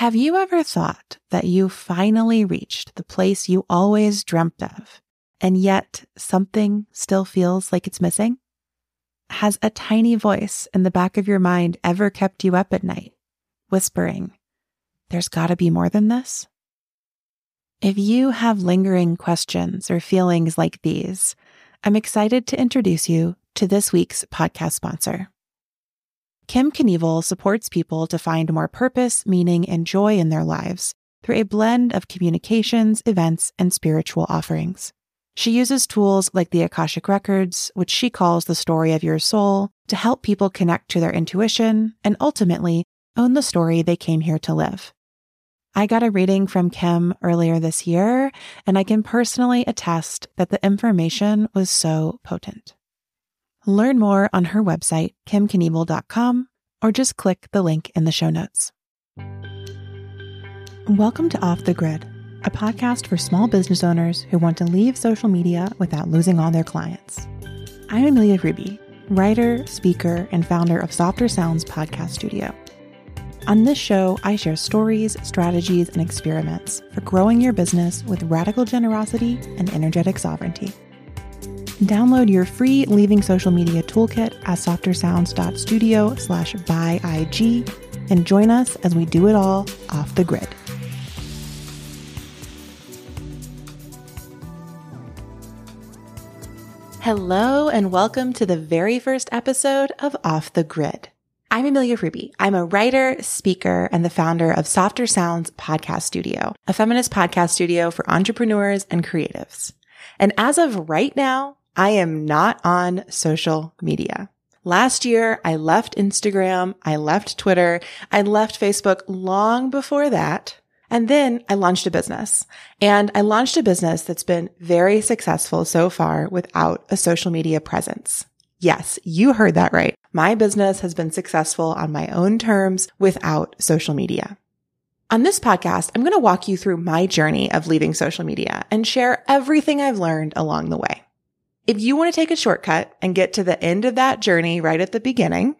Have you ever thought that you finally reached the place you always dreamt of, and yet something still feels like it's missing? Has a tiny voice in the back of your mind ever kept you up at night, whispering, "There's got to be more than this"? If you have lingering questions or feelings like these, I'm excited to introduce you to this week's podcast sponsor. Kim Knievel supports people to find more purpose, meaning, and joy in their lives through a blend of communications, events, and spiritual offerings. She uses tools like the Akashic Records, which she calls the story of your soul, to help people connect to their intuition and ultimately own the story they came here to live. I got a reading from Kim earlier this year, and I can personally attest that the information was so potent. Learn more on her website, kimknievel.com, or just click the link in the show notes. Welcome to Off the Grid, a podcast for small business owners who want to leave social media without losing all their clients. I'm Amelia Ruby, writer, speaker, and founder of Softer Sounds Podcast Studio. On this show, I share stories, strategies, and experiments for growing your business with radical generosity and energetic sovereignty. Download your free Leaving Social Media Toolkit at softersounds.studio/buyig and join us as we do it all off the grid. Hello, and welcome to the very first episode of Off the Grid. I'm Amelia Ruby. I'm a writer, speaker, and the founder of Softer Sounds Podcast Studio, a feminist podcast studio for entrepreneurs and creatives. And as of right now, I am not on social media. Last year, I left Instagram, I left Twitter, I left Facebook long before that. And then I launched a business. And I launched a business that's been very successful so far without a social media presence. Yes, you heard that right. My business has been successful on my own terms without social media. On this podcast, I'm going to walk you through my journey of leaving social media and share everything I've learned along the way. If you want to take a shortcut and get to the end of that journey right at the beginning,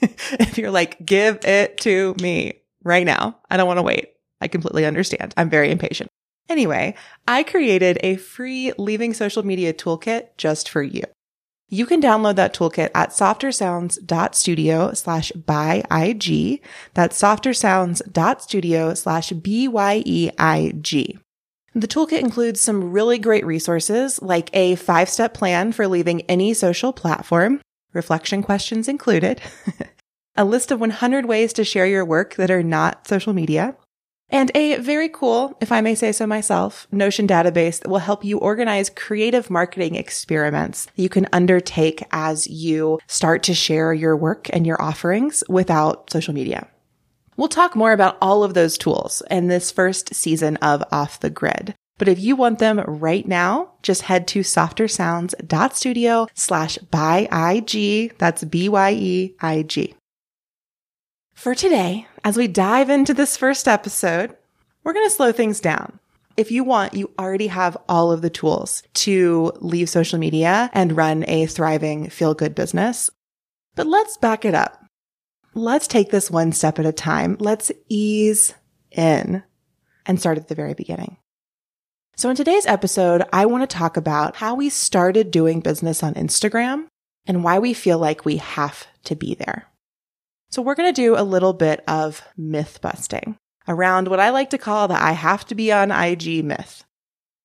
if you're like, give it to me right now, I don't want to wait. I completely understand. I'm very impatient. Anyway, I created a free Leaving Social Media Toolkit just for you. You can download that toolkit at softersounds.studio/buyig. That's softersounds.studio/BYEIG. The toolkit includes some really great resources like a 5-step plan for leaving any social platform, reflection questions included, a list of 100 ways to share your work that are not social media, and a very cool, if I may say so myself, Notion database that will help you organize creative marketing experiments you can undertake as you start to share your work and your offerings without social media. We'll talk more about all of those tools in this first season of Off the Grid. But if you want them right now, just head to softersounds.studio/buyig. That's BYEIG. For today, as we dive into this first episode, we're going to slow things down. If you want, you already have all of the tools to leave social media and run a thriving, feel-good business. But let's back it up. Let's take this one step at a time. Let's ease in and start at the very beginning. So in today's episode, I want to talk about how we started doing business on Instagram and why we feel like we have to be there. So we're going to do a little bit of myth busting around what I like to call the I have to be on IG myth.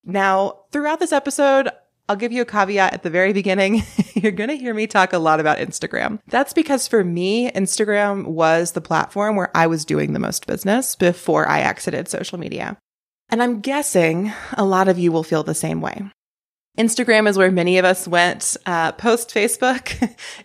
Now, throughout this episode, I'll give you a caveat at the very beginning. You're going to hear me talk a lot about Instagram. That's because for me, Instagram was the platform where I was doing the most business before I exited social media. And I'm guessing a lot of you will feel the same way. Instagram is where many of us went post Facebook.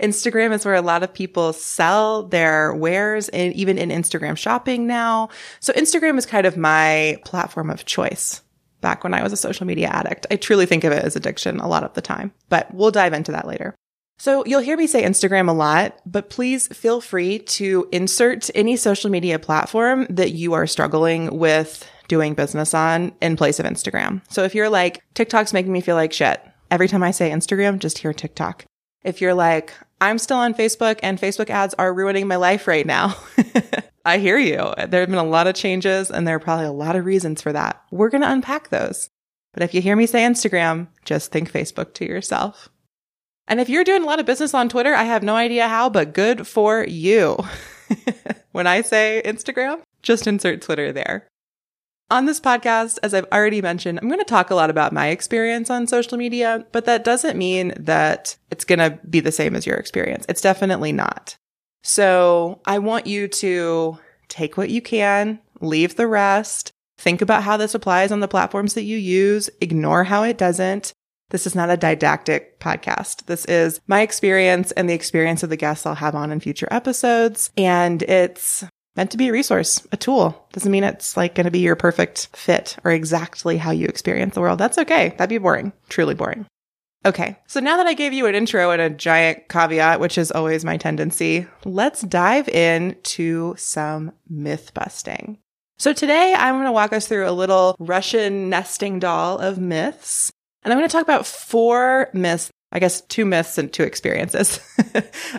Instagram is where a lot of people sell their wares, and even in Instagram shopping now. So Instagram is kind of my platform of choice back when I was a social media addict. I truly think of it as addiction a lot of the time, but we'll dive into that later. So you'll hear me say Instagram a lot, but please feel free to insert any social media platform that you are struggling with doing business on in place of Instagram. So if you're like, TikTok's making me feel like shit, every time I say Instagram, just hear TikTok. If you're like, I'm still on Facebook and Facebook ads are ruining my life right now. I hear you. There have been a lot of changes and there are probably a lot of reasons for that. We're going to unpack those. But if you hear me say Instagram, just think Facebook to yourself. And if you're doing a lot of business on Twitter, I have no idea how, but good for you. When I say Instagram, just insert Twitter there. On this podcast, as I've already mentioned, I'm going to talk a lot about my experience on social media, but that doesn't mean that it's going to be the same as your experience. It's definitely not. So I want you to take what you can, leave the rest, think about how this applies on the platforms that you use, ignore how it doesn't. This is not a didactic podcast. This is my experience and the experience of the guests I'll have on in future episodes. And it's meant to be a resource, a tool. Doesn't mean it's like going to be your perfect fit or exactly how you experience the world. That's okay. That'd be boring, truly boring. Okay. So now that I gave you an intro and a giant caveat, which is always my tendency, let's dive into some myth busting. So today I'm going to walk us through a little Russian nesting doll of myths. And I'm going to talk about four myths, I guess two myths and two experiences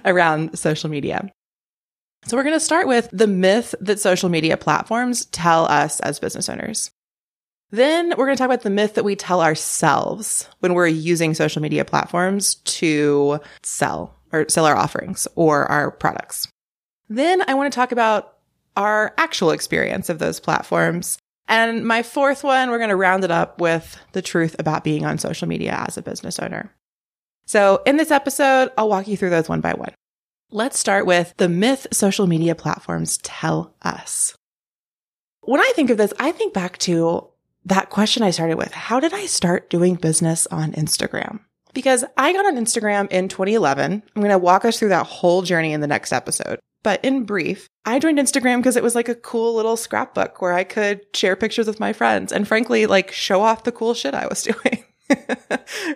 around social media. So we're going to start with the myth that social media platforms tell us as business owners. Then we're going to talk about the myth that we tell ourselves when we're using social media platforms to sell our offerings or our products. Then I want to talk about our actual experience of those platforms. And my fourth one, we're going to round it up with the truth about being on social media as a business owner. So in this episode, I'll walk you through those one by one. Let's start with the myth social media platforms tell us. When I think of this, I think back to that question I started with. How did I start doing business on Instagram? Because I got on Instagram in 2011. I'm going to walk us through that whole journey in the next episode. But in brief, I joined Instagram because it was like a cool little scrapbook where I could share pictures with my friends and frankly, like show off the cool shit I was doing,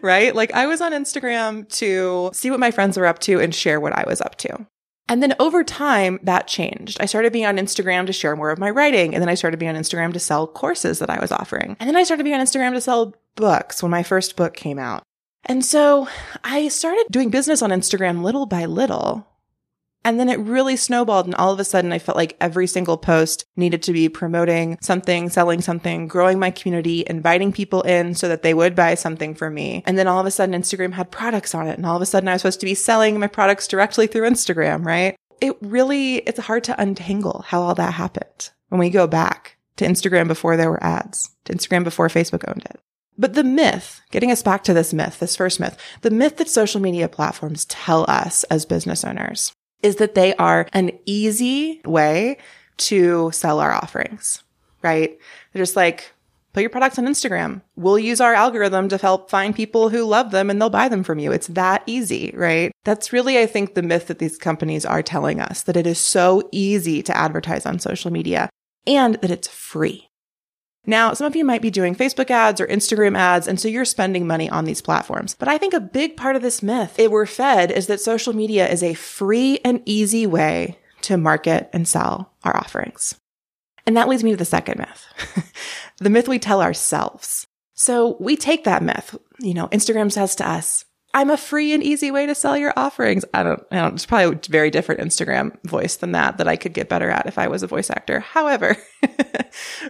right? Like I was on Instagram to see what my friends were up to and share what I was up to. And then over time, that changed. I started being on Instagram to share more of my writing. And then I started being on Instagram to sell courses that I was offering. And then I started being on Instagram to sell books when my first book came out. And so I started doing business on Instagram little by little. And then it really snowballed. And all of a sudden, I felt like every single post needed to be promoting something, selling something, growing my community, inviting people in so that they would buy something from me. And then all of a sudden, Instagram had products on it. And all of a sudden, I was supposed to be selling my products directly through Instagram, right? It's hard to untangle how all that happened when we go back to Instagram before there were ads, to Instagram before Facebook owned it. But the myth, getting us back to this myth, this first myth, the myth that social media platforms tell us as business owners is that they are an easy way to sell our offerings, right? They're just like, put your products on Instagram. We'll use our algorithm to help find people who love them and they'll buy them from you. It's that easy, right? That's really, I think, the myth that these companies are telling us, that it is so easy to advertise on social media and that it's free. Now, some of you might be doing Facebook ads or Instagram ads, and so you're spending money on these platforms. But I think a big part of this myth that we're fed is that social media is a free and easy way to market and sell our offerings. And that leads me to the second myth, the myth we tell ourselves. So we take that myth, you know, Instagram says to us, I'm a free and easy way to sell your offerings. I don't, it's probably a very different Instagram voice than that I could get better at if I was a voice actor. However,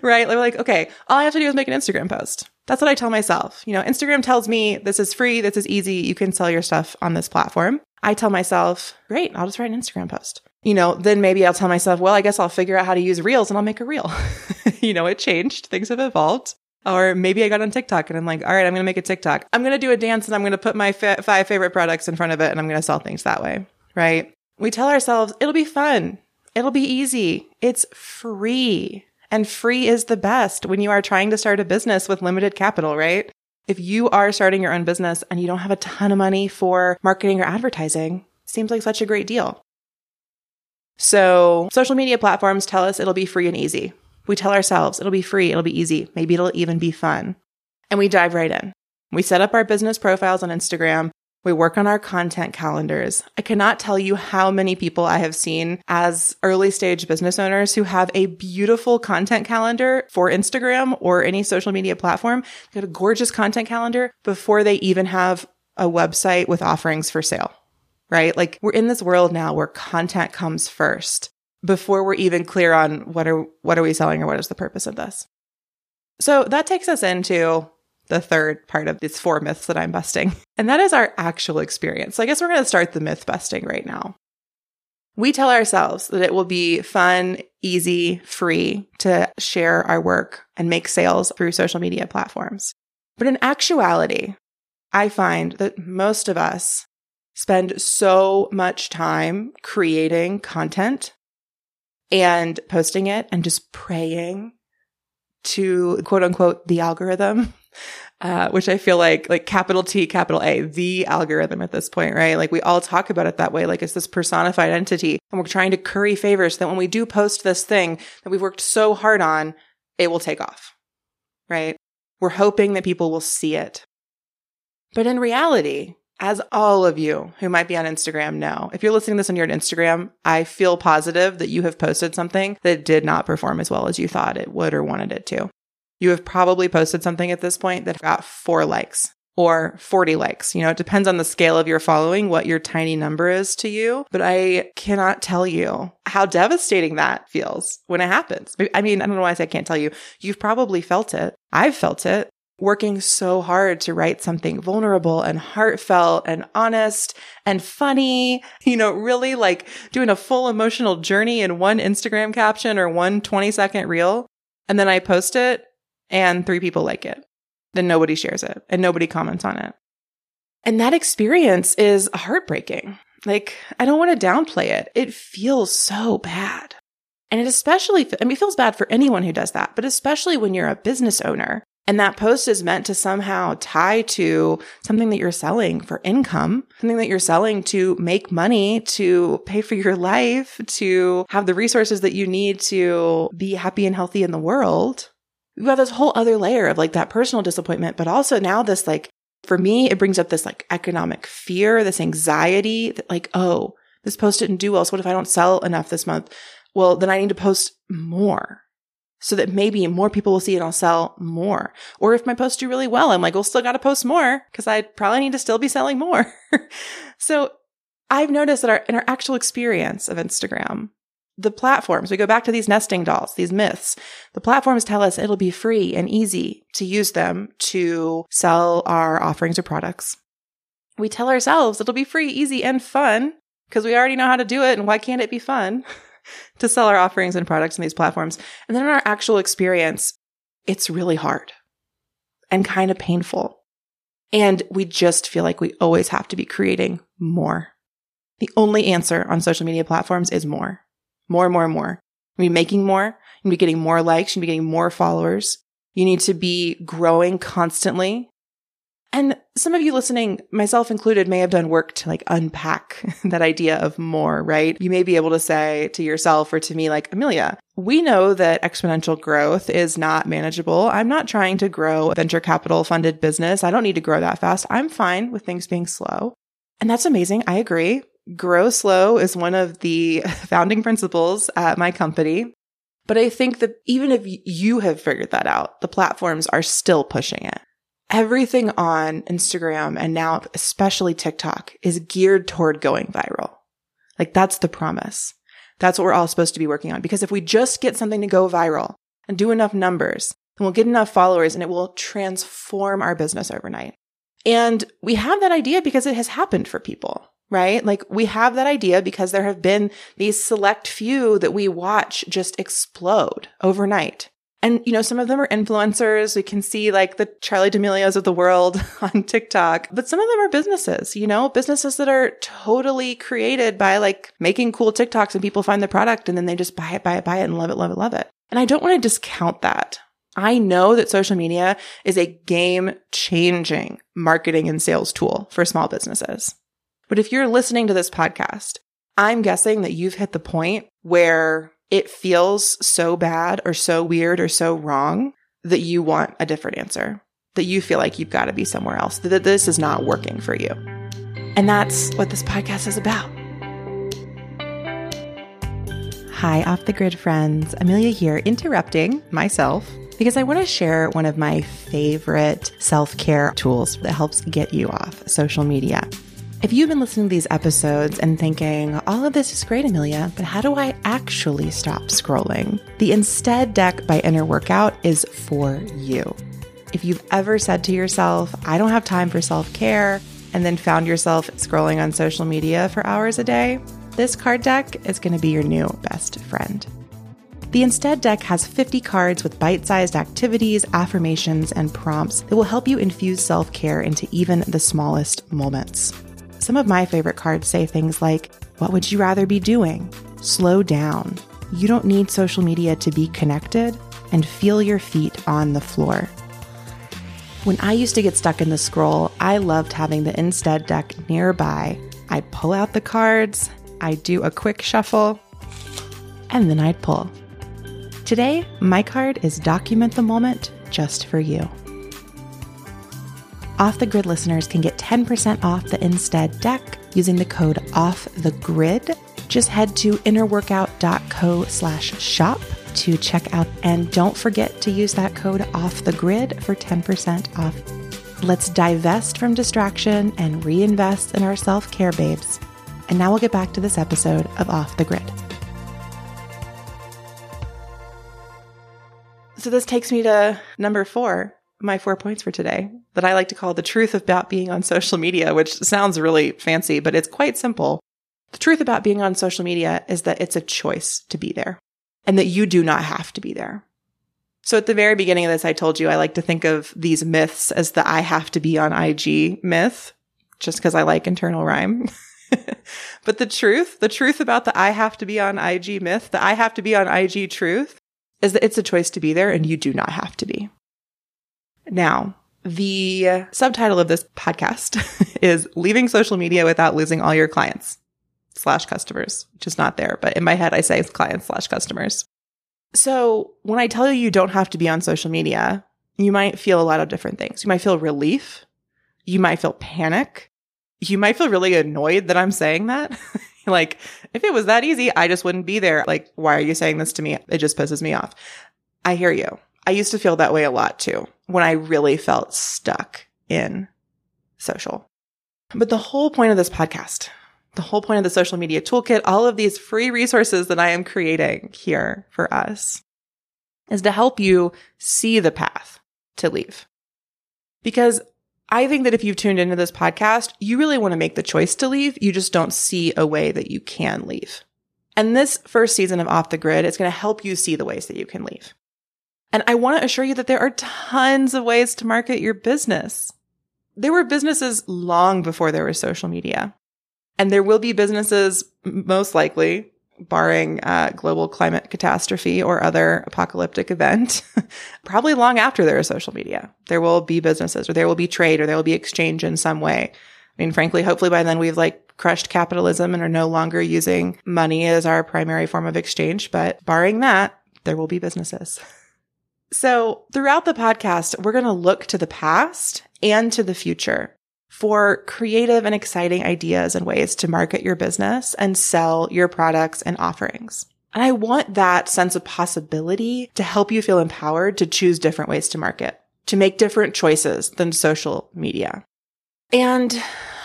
right? Like, okay, all I have to do is make an Instagram post. That's what I tell myself. You know, Instagram tells me this is free. This is easy. You can sell your stuff on this platform. I tell myself, great, I'll just write an Instagram post. You know, then maybe I'll tell myself, well, I guess I'll figure out how to use Reels and I'll make a Reel. You know, it changed. Things have evolved. Or maybe I got on TikTok and I'm like, all right, I'm going to make a TikTok. I'm going to do a dance and I'm going to put my five favorite products in front of it and I'm going to sell things that way, right? We tell ourselves, it'll be fun. It'll be easy. It's free. And free is the best when you are trying to start a business with limited capital, right? If you are starting your own business and you don't have a ton of money for marketing or advertising, seems like such a great deal. So social media platforms tell us it'll be free and easy. We tell ourselves it'll be free, it'll be easy, maybe it'll even be fun. And we dive right in. We set up our business profiles on Instagram. We work on our content calendars. I cannot tell you how many people I have seen as early stage business owners who have a beautiful content calendar for Instagram or any social media platform. They have a gorgeous content calendar before they even have a website with offerings for sale. right? Like, we're in this world now where content comes first before we're even clear on what are we selling or what is the purpose of this. So that takes us into the third part of these four myths that I'm busting, and that is our actual experience. So I guess we're going to start the myth busting right now. We tell ourselves that it will be fun, easy, free to share our work and make sales through social media platforms. But in actuality, I find that most of us spend so much time creating content and posting it and just praying to, quote unquote, the algorithm, which I feel like capital T, capital A, the algorithm at this point, right? Like, we all talk about it that way. Like, it's this personified entity, and we're trying to curry favors so that when we do post this thing that we've worked so hard on, it will take off, right? We're hoping that people will see it. But in reality, as all of you who might be on Instagram know, if you're listening to this and you're on Instagram, I feel positive that you have posted something that did not perform as well as you thought it would or wanted it to. You have probably posted something at this point that got 4 likes or 40 likes. You know, it depends on the scale of your following, what your tiny number is to you. But I cannot tell you how devastating that feels when it happens. I mean, I don't know why I say I can't tell you. You've probably felt it. I've felt it. Working so hard to write something vulnerable and heartfelt and honest and funny, you know, really like doing a full emotional journey in one Instagram caption or one 20-second reel. And then I post it and 3 people like it. Then nobody shares it and nobody comments on it. And that experience is heartbreaking. Like, I don't want to downplay it. It feels so bad. And it especially, I mean, it feels bad for anyone who does that, but especially when you're a business owner. And that post is meant to somehow tie to something that you're selling for income, something that you're selling to make money, to pay for your life, to have the resources that you need to be happy and healthy in the world. You have this whole other layer of like that personal disappointment, but also now this like, for me, it brings up this like economic fear, this anxiety that like, oh, this post didn't do well. So what if I don't sell enough this month? Well, then I need to post more, so that maybe more people will see it and I'll sell more. Or if my posts do really well, I'm like, well, still got to post more because I probably need to still be selling more. So I've noticed that in our actual experience of Instagram, the platforms, we go back to these nesting dolls, these myths, the platforms tell us it'll be free and easy to use them to sell our offerings or products. We tell ourselves it'll be free, easy, and fun because we already know how to do it, and why can't it be fun? To sell our offerings and products on these platforms. And then in our actual experience, it's really hard and kind of painful. And we just feel like we always have to be creating more. The only answer on social media platforms is more. More, more, more. You need to be making more. You need to be getting more likes. You need to be getting more followers. You need to be growing constantly. And some of you listening, myself included, may have done work to like unpack that idea of more, right? You may be able to say to yourself or to me like, Amelia, we know that exponential growth is not manageable. I'm not trying to grow a venture capital funded business. I don't need to grow that fast. I'm fine with things being slow. And that's amazing. I agree. Grow slow is one of the founding principles at my company. But I think that even if you have figured that out, the platforms are still pushing it. Everything on Instagram and now especially TikTok is geared toward going viral. Like, that's the promise. That's what we're all supposed to be working on. Because if we just get something to go viral and do enough numbers, then we'll get enough followers and it will transform our business overnight. And we have that idea because it has happened for people, right? Like, we have that idea because there have been these select few that we watch just explode overnight. And, you know, some of them are influencers. We can see like the Charli D'Amelios of the world on TikTok, but some of them are businesses, you know, businesses that are totally created by like making cool TikToks and people find the product and then they just buy it and love it, love it, love it. And I don't want to discount that. I know that social media is a game-changing marketing and sales tool for small businesses. But if you're listening to this podcast, I'm guessing that you've hit the point where it feels so bad or so weird or so wrong that you want a different answer, that you feel like you've got to be somewhere else, that this is not working for you. And that's what this podcast is about. Hi, Off the Grid friends. Amelia here, interrupting myself because I want to share one of my favorite self-care tools that helps get you off social media. If you've been listening to these episodes and thinking, all of this is great, Amelia, but how do I actually stop scrolling? The Instead Deck by Inner Workout is for you. If you've ever said to yourself, I don't have time for self-care, and then found yourself scrolling on social media for hours a day, this card deck is going to be your new best friend. The Instead Deck has 50 cards with bite-sized activities, affirmations, and prompts that will help you infuse self-care into even the smallest moments. Some of my favorite cards say things like, what would you rather be doing? Slow down. You don't need social media to be connected, and feel your feet on the floor. When I used to get stuck in the scroll, I loved having the Instead Deck nearby. I'd pull out the cards, I'd do a quick shuffle, and then I'd pull. Today, my card is Document the Moment, just for you. Off the Grid listeners can get 10% off the Instead Deck using the code OFFTHEGRID. Just head to innerworkout.co/shop to check out. And don't forget to use that code OFFTHEGRID for 10% off. Let's divest from distraction and reinvest in our self-care, babes. And now we'll get back to this episode of Off the Grid. So this takes me to number 4. My 4 points for today that I like to call the truth about being on social media, which sounds really fancy, but it's quite simple. The truth about being on social media is that it's a choice to be there and that you do not have to be there. So at the very beginning of this, I told you I like to think of these myths as the I have to be on IG myth, just because I like internal rhyme. But the truth about the I have to be on IG myth, the I have to be on IG truth, is that it's a choice to be there and you do not have to be. Now, the subtitle of this podcast is Leaving Social Media Without Losing All Your Clients / Customers, which is not there, but in my head, I say clients / customers. So when I tell you don't have to be on social media, you might feel a lot of different things. You might feel relief. You might feel panic. You might feel really annoyed that I'm saying that. Like, if it was that easy, I just wouldn't be there. Like, why are you saying this to me? It just pisses me off. I hear you. I used to feel that way a lot too, when I really felt stuck in social. But the whole point of this podcast, the whole point of the social media toolkit, all of these free resources that I am creating here for us is to help you see the path to leave. Because I think that if you've tuned into this podcast, you really want to make the choice to leave. You just don't see a way that you can leave. And this first season of Off the Grid is going to help you see the ways that you can leave. And I want to assure you that there are tons of ways to market your business. There were businesses long before there was social media. And there will be businesses, most likely, barring global climate catastrophe or other apocalyptic event, probably long after there is social media. There will be businesses, or there will be trade, or there will be exchange in some way. I mean, frankly, hopefully by then we've crushed capitalism and are no longer using money as our primary form of exchange. But barring that, there will be businesses. So throughout the podcast, we're going to look to the past and to the future for creative and exciting ideas and ways to market your business and sell your products and offerings. And I want that sense of possibility to help you feel empowered to choose different ways to market, to make different choices than social media. And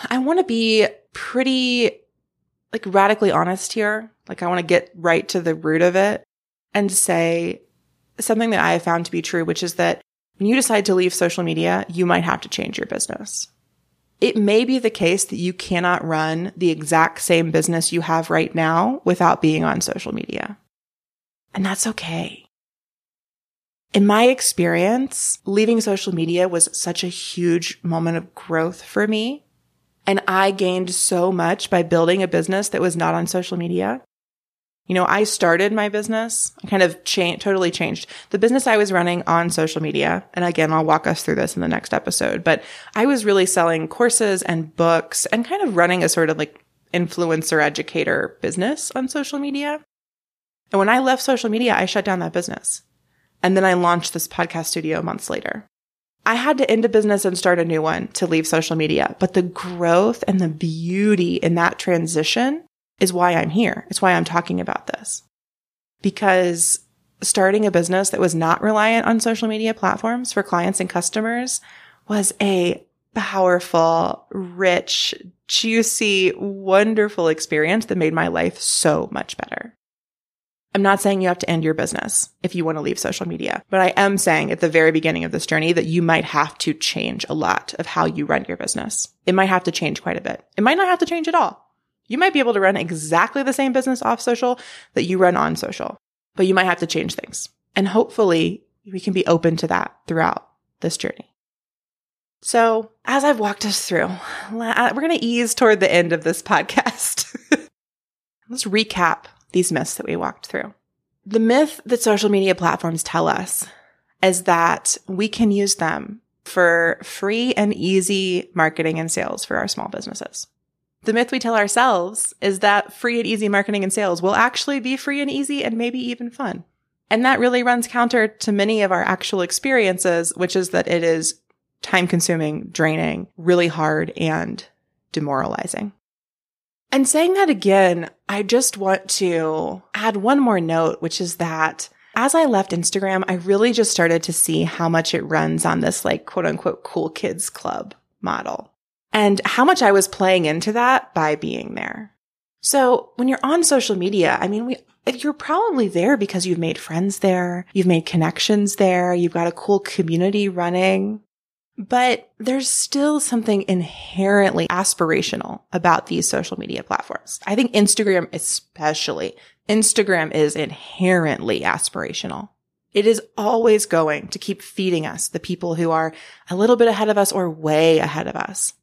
I want to be pretty radically honest here. I want to get right to the root of it and say something that I have found to be true, which is that when you decide to leave social media, you might have to change your business. It may be the case that you cannot run the exact same business you have right now without being on social media. And that's okay. In my experience, leaving social media was such a huge moment of growth for me. And I gained so much by building a business that was not on social media. You know, I started my business, I kind of totally changed the business I was running on social media. And again, I'll walk us through this in the next episode, but I was really selling courses and books and kind of running a sort of influencer educator business on social media. And when I left social media, I shut down that business. And then I launched this podcast studio months later. I had to end a business and start a new one to leave social media, but the growth and the beauty in that transition is why I'm here. It's why I'm talking about this. Because starting a business that was not reliant on social media platforms for clients and customers was a powerful, rich, juicy, wonderful experience that made my life so much better. I'm not saying you have to end your business if you want to leave social media, but I am saying at the very beginning of this journey that you might have to change a lot of how you run your business. It might have to change quite a bit. It might not have to change at all. You might be able to run exactly the same business off social that you run on social, but you might have to change things. And hopefully we can be open to that throughout this journey. So as I've walked us through, we're going to ease toward the end of this podcast. Let's recap these myths that we walked through. The myth that social media platforms tell us is that we can use them for free and easy marketing and sales for our small businesses. The myth we tell ourselves is that free and easy marketing and sales will actually be free and easy and maybe even fun. And that really runs counter to many of our actual experiences, which is that it is time-consuming, draining, really hard, and demoralizing. And saying that again, I just want to add one more note, which is that as I left Instagram, I really just started to see how much it runs on this like quote unquote cool kids club model and how much I was playing into that by being there. So when you're on social media, I mean, you're probably there because you've made friends there, you've made connections there, you've got a cool community running. But there's still something inherently aspirational about these social media platforms. I think Instagram especially. Instagram is inherently aspirational. It is always going to keep feeding us the people who are a little bit ahead of us or way ahead of us.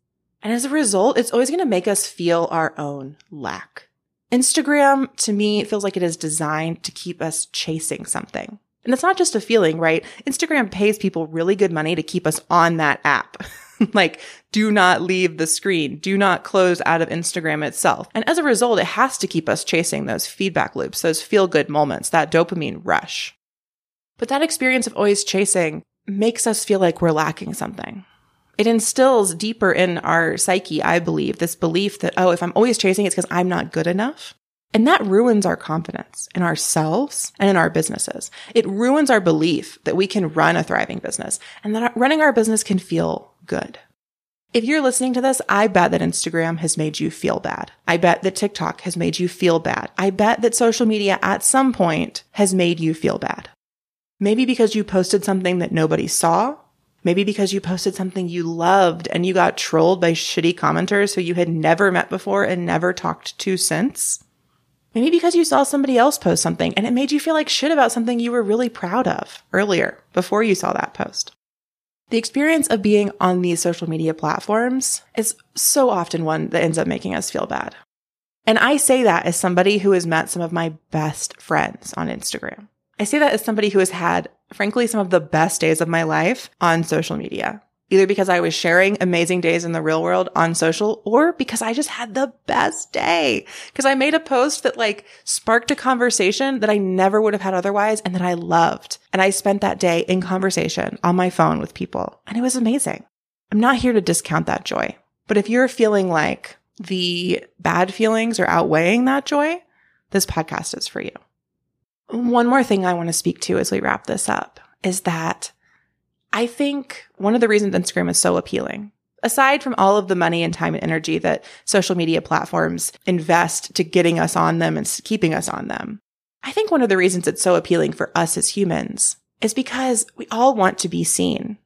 And as a result, it's always going to make us feel our own lack. Instagram, to me, feels like it is designed to keep us chasing something. And it's not just a feeling, right? Instagram pays people really good money to keep us on that app. Like, do not leave the screen. Do not close out of Instagram itself. And as a result, it has to keep us chasing those feedback loops, those feel-good moments, that dopamine rush. But that experience of always chasing makes us feel like we're lacking something. It instills deeper in our psyche, I believe, this belief that, oh, if I'm always chasing, it's because I'm not good enough. And that ruins our confidence in ourselves and in our businesses. It ruins our belief that we can run a thriving business and that running our business can feel good. If you're listening to this, I bet that Instagram has made you feel bad. I bet that TikTok has made you feel bad. I bet that social media at some point has made you feel bad. Maybe because you posted something that nobody saw. Maybe because you posted something you loved and you got trolled by shitty commenters who you had never met before and never talked to since. Maybe because you saw somebody else post something and it made you feel like shit about something you were really proud of earlier, before you saw that post. The experience of being on these social media platforms is so often one that ends up making us feel bad. And I say that as somebody who has met some of my best friends on Instagram. I say that as somebody who has had, frankly, some of the best days of my life on social media. Either because I was sharing amazing days in the real world on social or because I just had the best day. Because I made a post that like sparked a conversation that I never would have had otherwise and that I loved. And I spent that day in conversation on my phone with people. And it was amazing. I'm not here to discount that joy. But if you're feeling like the bad feelings are outweighing that joy, this podcast is for you. One more thing I want to speak to as we wrap this up is that I think one of the reasons Instagram is so appealing, aside from all of the money and time and energy that social media platforms invest to getting us on them and keeping us on them, I think one of the reasons it's so appealing for us as humans is because we all want to be seen,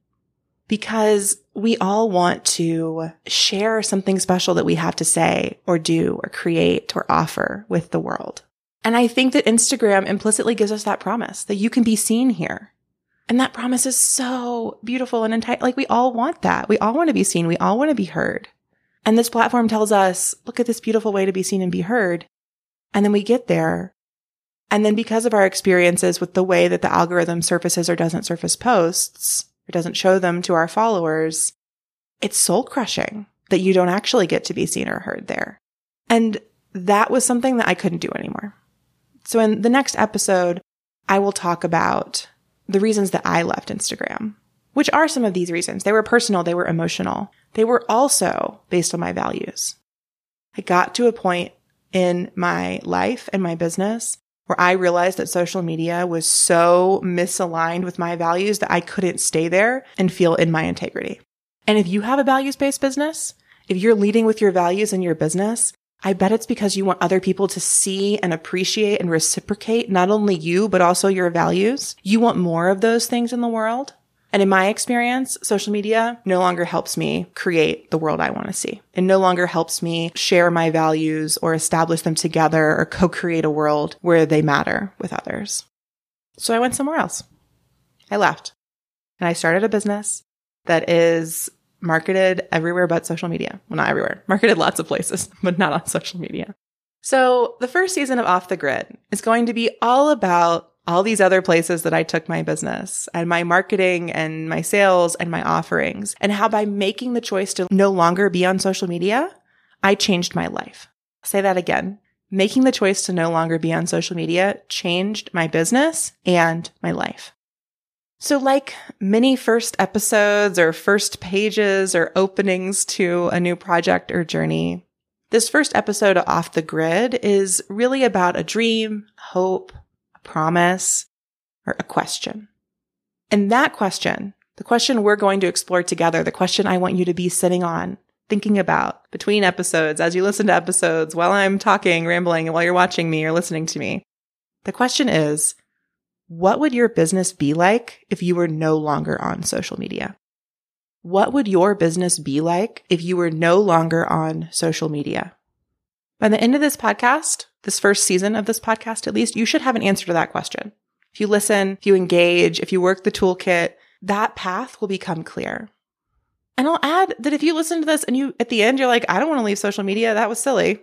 because we all want to share something special that we have to say or do or create or offer with the world. And I think that Instagram implicitly gives us that promise that you can be seen here. And that promise is so beautiful and like we all want that. We all want to be seen. We all want to be heard. And this platform tells us, look at this beautiful way to be seen and be heard. And then we get there. And then because of our experiences with the way that the algorithm surfaces or doesn't surface posts, or doesn't show them to our followers, it's soul crushing that you don't actually get to be seen or heard there. And that was something that I couldn't do anymore. So in the next episode, I will talk about the reasons that I left Instagram, which are some of these reasons. They were personal, they were emotional. They were also based on my values. I got to a point in my life and my business where I realized that social media was so misaligned with my values that I couldn't stay there and feel in my integrity. And if you have a values-based business, If you're leading with your values in your business, I bet it's because you want other people to see and appreciate and reciprocate not only you, but also your values. You want more of those things in the world. And in my experience, social media no longer helps me create the world I want to see. It no longer helps me share my values or establish them together or co-create a world where they matter with others. So I went somewhere else. I left and I started a business that is marketed everywhere but social media. Well, not everywhere. Marketed lots of places, but not on social media. So the first season of Off the Grid is going to be all about all these other places that I took my business and my marketing and my sales and my offerings, and how by making the choice to no longer be on social media, I changed my life. I'll say that again. Making the choice to no longer be on social media changed my business and my life. So like many first episodes or first pages or openings to a new project or journey, this first episode of Off the Grid is really about a dream, hope, a promise, or a question. And that question, the question we're going to explore together, the question I want you to be sitting on, thinking about between episodes, as you listen to episodes, while I'm talking, rambling, and while you're watching me or listening to me, the question is, what would your business be like if you were no longer on social media? What would your business be like if you were no longer on social media? By the end of this podcast, this first season of this podcast, at least, you should have an answer to that question. If you listen, if you engage, if you work the toolkit, that path will become clear. And I'll add that if you listen to this and you, at the end, you're like, I don't want to leave social media. That was silly.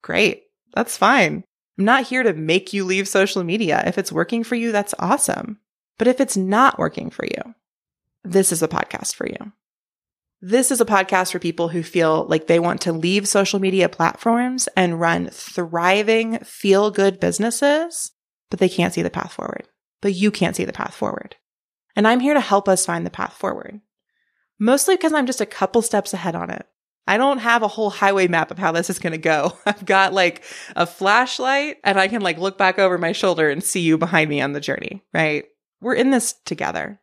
Great. That's fine. I'm not here to make you leave social media. If it's working for you, that's awesome. But if it's not working for you, this is a podcast for you. This is a podcast for people who feel like they want to leave social media platforms and run thriving, feel-good businesses, but they can't see the path forward. But you can't see the path forward. And I'm here to help us find the path forward, mostly because I'm just a couple steps ahead on it. I don't have a whole highway map of how this is going to go. I've got like a flashlight and I can like look back over my shoulder and see you behind me on the journey, right? We're in this together.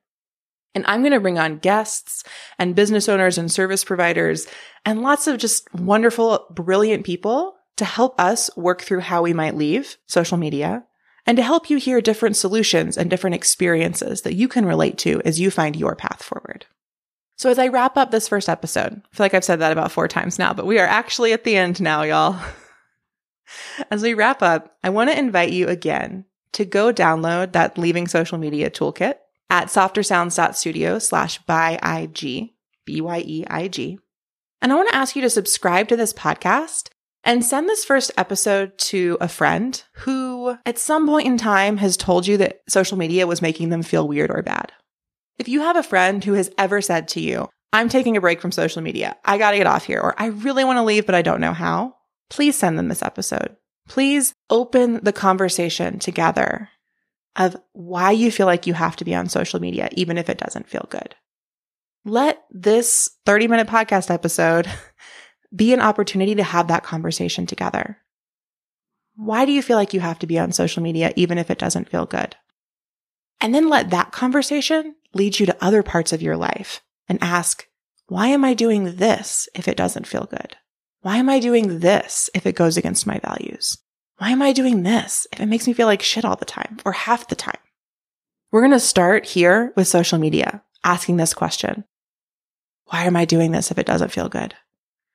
And I'm going to bring on guests and business owners and service providers and lots of just wonderful, brilliant people to help us work through how we might leave social media and to help you hear different solutions and different experiences that you can relate to as you find your path forward. So as I wrap up this first episode, I feel like I've said that about 4 times now, but we are actually at the end now, y'all. As we wrap up, I want to invite you again to go download that Leaving Social Media Toolkit at softersounds.studio/buyig, BYEIG. And I want to ask you to subscribe to this podcast and send this first episode to a friend who at some point in time has told you that social media was making them feel weird or bad. If you have a friend who has ever said to you, I'm taking a break from social media, I got to get off here, or I really want to leave, but I don't know how, please send them this episode. Please open the conversation together of why you feel like you have to be on social media, even if it doesn't feel good. Let this 30-minute podcast episode be an opportunity to have that conversation together. Why do you feel like you have to be on social media, even if it doesn't feel good? And then let that conversation lead you to other parts of your life and ask, why am I doing this if it doesn't feel good? Why am I doing this if it goes against my values? Why am I doing this if it makes me feel like shit all the time or half the time? We're going to start here with social media, asking this question. Why am I doing this if it doesn't feel good?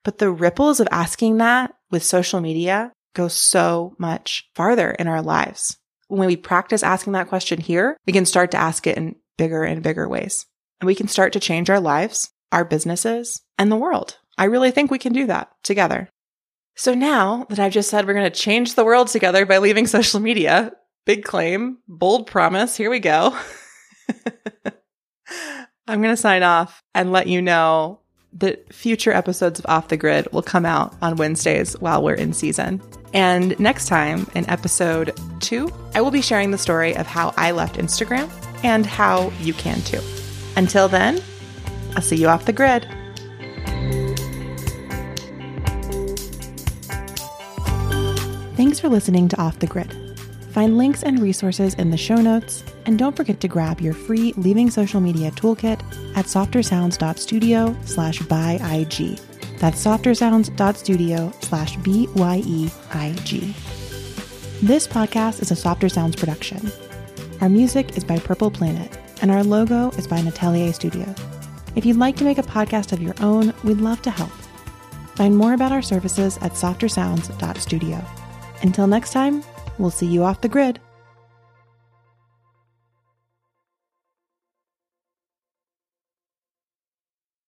But the ripples of asking that with social media go so much farther in our lives. When we practice asking that question here, we can start to ask it in bigger and bigger ways. And we can start to change our lives, our businesses, and the world. I really think we can do that together. So now that I've just said we're going to change the world together by leaving social media, big claim, bold promise, here we go. I'm going to sign off and let you know that future episodes of Off the Grid will come out on Wednesdays while we're in season. And next time, in episode 2, I will be sharing the story of how I left Instagram and how you can too. Until then, I'll see you off the grid. Thanks for listening to Off the Grid. Find links and resources in the show notes, and don't forget to grab your free Leaving Social Media Toolkit at softersounds.studio/buyig. That's softersounds.studio/BYEIG. This podcast is a Softer Sounds production. Our music is by Purple Planet, and our logo is by Natalia Studio. If you'd like to make a podcast of your own, we'd love to help. Find more about our services at softersounds.studio. Until next time, we'll see you off the grid.